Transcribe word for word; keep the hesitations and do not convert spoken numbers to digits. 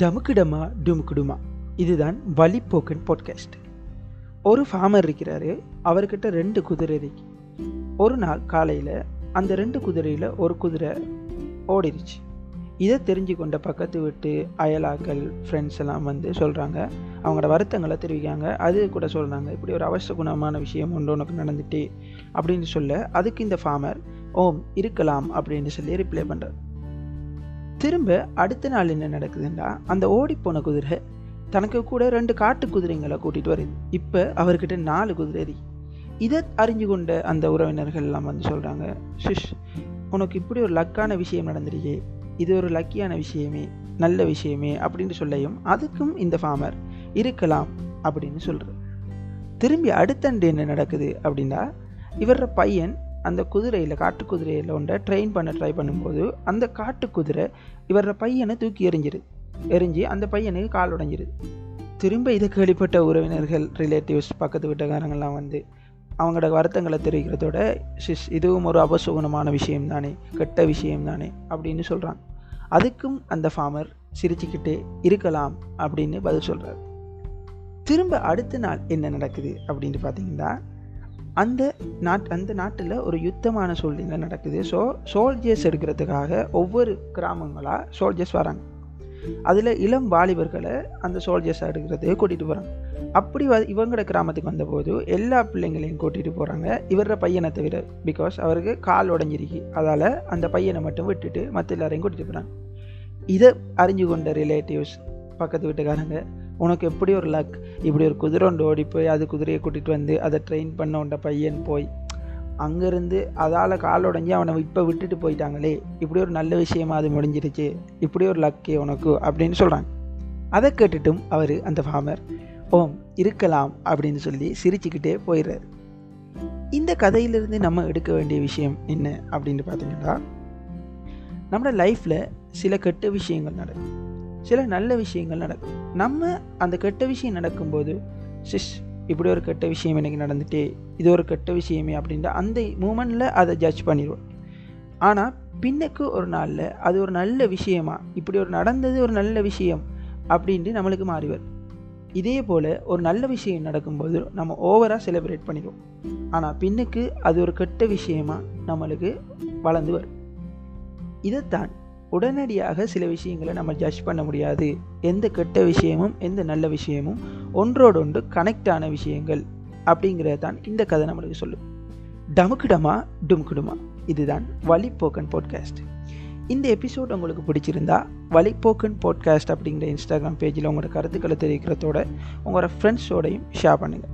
டமுக்குடமா டுமுக்குடுமா, இதுதான் வழிப்போக்கன் பாட்காஸ்ட். ஒரு ஃபார்மர் இருக்கிறாரு, அவர்கிட்ட ரெண்டு குதிரை இருக்கு. ஒரு நாள் காலையில் அந்த ரெண்டு குதிரையில் ஒரு குதிரை ஓடிருச்சு. இதை தெரிஞ்சு கொண்ட பக்கத்து வீட்டு அயலாக்கள் ஃப்ரெண்ட்ஸ் எல்லாம் வந்து சொல்கிறாங்க, அவங்களோட வருத்தங்களை தெரிவிக்காங்க. அது கூட சொல்கிறாங்க, இப்படி ஒரு அவசர குணமான விஷயம் ஒன்று உனக்கு நடந்துட்டு அப்படின்னு சொல்ல, அதுக்கு இந்த ஃபார்மர் ஓம் இருக்கலாம் அப்படின்னு சொல்லி ரிப்ளை பண்ணுறாரு. திரும்ப அடுத்த நாள் என்ன நடக்குதுன்னா, அந்த ஓடிப்போன குதிரை தனக்கு கூட ரெண்டு காட்டு குதிரைங்களை கூட்டிகிட்டு வருது. இப்போ அவர்கிட்ட நாலு குதிரை. இதை அறிஞ்சு கொண்ட அந்த உறவினர்கள்லாம் வந்து சொல்கிறாங்க, சுஷ் உனக்கு இப்படி ஒரு லக்கான விஷயம் நடந்துருக்கே, இது ஒரு லக்கியான விஷயமே, நல்ல விஷயமே அப்படின்னு சொல்லியும் அதுக்கும் இந்த ஃபார்மர் இருக்கலாம் அப்படின்னு சொல்கிறார். திரும்பி அடுத்தண்டு என்ன நடக்குது அப்படின்னா, இவர பையன் அந்த குதிரையில் காட்டு குதிரையில் ஒன்றை ட்ரெயின் பண்ண ட்ரை பண்ணும்போது அந்த காட்டு குதிரை இவர பையனை தூக்கி எறிஞ்சிருது எரிஞ்சு அந்த பையனுக்கு கால் உடைஞ்சிருது. திரும்ப இதை கேள்விப்பட்ட உறவினர்கள், ரிலேட்டிவ்ஸ், பக்கத்து வீட்டுக்காரங்கள்லாம் வந்து அவங்களோட வருத்தங்களை தெரிவிக்கிறதோட, சிஸ் இதுவும் ஒரு அபசகுணமான விஷயம்தானே, கெட்ட விஷயம்தானே அப்படின்னு சொல்கிறாங்க. அதுக்கும் அந்த ஃபார்மர் சிரிச்சுக்கிட்டே இருக்கலாம் அப்படின்னு பதில் சொல்கிறார். திரும்ப அடுத்த நாள் என்ன நடக்குது அப்படின்னு பார்த்தீங்கன்னா, அந்த நாட் அந்த நாட்டில் ஒரு யுத்தமான சூழ்நிலை நடக்குது. ஸோ சோல்ஜர்ஸ் எடுக்கிறதுக்காக ஒவ்வொரு கிராமங்களாக சோல்ஜர்ஸ் வராங்க. அதில் இளம் வாலிபர்களை அந்த சோல்ஜர்ஸாக எடுக்கிறதுக்கு கூட்டிகிட்டு போகிறாங்க. அப்படி வ இவங்களோட கிராமத்துக்கு வந்தபோது எல்லா பிள்ளைங்களையும் கூட்டிகிட்டு போகிறாங்க, இவர பையனை தவிர. பிகாஸ் அவருக்கு கால் உடஞ்சிருக்கு, அதால் அந்த பையனை மட்டும் விட்டுட்டு மற்ற எல்லாரையும் கூட்டிகிட்டு போகிறாங்க. இதை அறிஞ்சு கொண்ட ரிலேட்டிவ்ஸ், பக்கத்து வீட்டுக்காரங்க, உனக்கு எப்படி ஒரு லக், இப்படி ஒரு குதிரை ஒன்று ஓடி போய் அது குதிரையை கூட்டிகிட்டு வந்து அதை ட்ரெயின் பண்ண உண்ட பையன் போய் அங்கேருந்து அதால் கால் உடஞ்சி அவனை இப்போ விட்டுட்டு போயிட்டாங்களே, இப்படி ஒரு நல்ல விஷயமா அது முடிஞ்சிருச்சு, இப்படி ஒரு லக்கே உனக்கு அப்படின்னு சொல்கிறாங்க. அதை கேட்டுட்டும் அவர், அந்த ஃபார்மர், ஓம் இருக்கலாம் அப்படின்னு சொல்லி சிரிச்சுக்கிட்டே போயிடுறாரு. இந்த கதையிலிருந்து நம்ம எடுக்க வேண்டிய விஷயம் என்ன அப்படின்னு பார்த்தீங்கன்னா, நம்மளோட லைஃப்பில் சில கெட்ட விஷயங்கள் நடக்கும், சில நல்ல விஷயங்கள் நடக்கும். நம்ம அந்த கெட்ட விஷயம் நடக்கும்போது, சிஸ் இப்படி ஒரு கெட்ட விஷயம் எனக்கு நடந்துட்டே, இது ஒரு கெட்ட விஷயமே அப்படின்ற அந்த மூமெண்ட்டில் அதை ஜட்ஜ் பண்ணிடுவோம். ஆனால் பின்னுக்கு ஒரு நாளில் அது ஒரு நல்ல விஷயமா, இப்படி ஒரு நடந்தது ஒரு நல்ல விஷயம் அப்படின்ட்டு நம்மளுக்கு மாறி வரும். இதே போல் ஒரு நல்ல விஷயம் நடக்கும்போது நம்ம ஓவராக செலிப்ரேட் பண்ணிடுவோம். ஆனால் பின்னுக்கு அது ஒரு கெட்ட விஷயமா நம்மளுக்கு வளர்ந்து வரும். இதைத்தான் உடனடியாக சில விஷயங்களை நம்ம ஜட்ஜ் பண்ண முடியாது. எந்த கெட்ட விஷயமும் எந்த நல்ல விஷயமும் ஒன்றோடொன்று கனெக்டான விஷயங்கள் அப்படிங்கிறது தான் இந்த கதை நம்மளுக்கு சொல்லும். டமுக்குடமா டுமுக்குடுமா, இதுதான் வழிப்போக்கன் பாட்காஸ்ட். இந்த எபிசோட் உங்களுக்கு பிடிச்சிருந்தா வழிப்போக்கன் பாட்காஸ்ட் அப்படிங்கிற இன்ஸ்டாகிராம் பேஜில் உங்களோட கருத்துக்களை தெரிவிக்கிறதோட உங்களோட ஃப்ரெண்ட்ஸோடையும் ஷேர் பண்ணுங்கள்.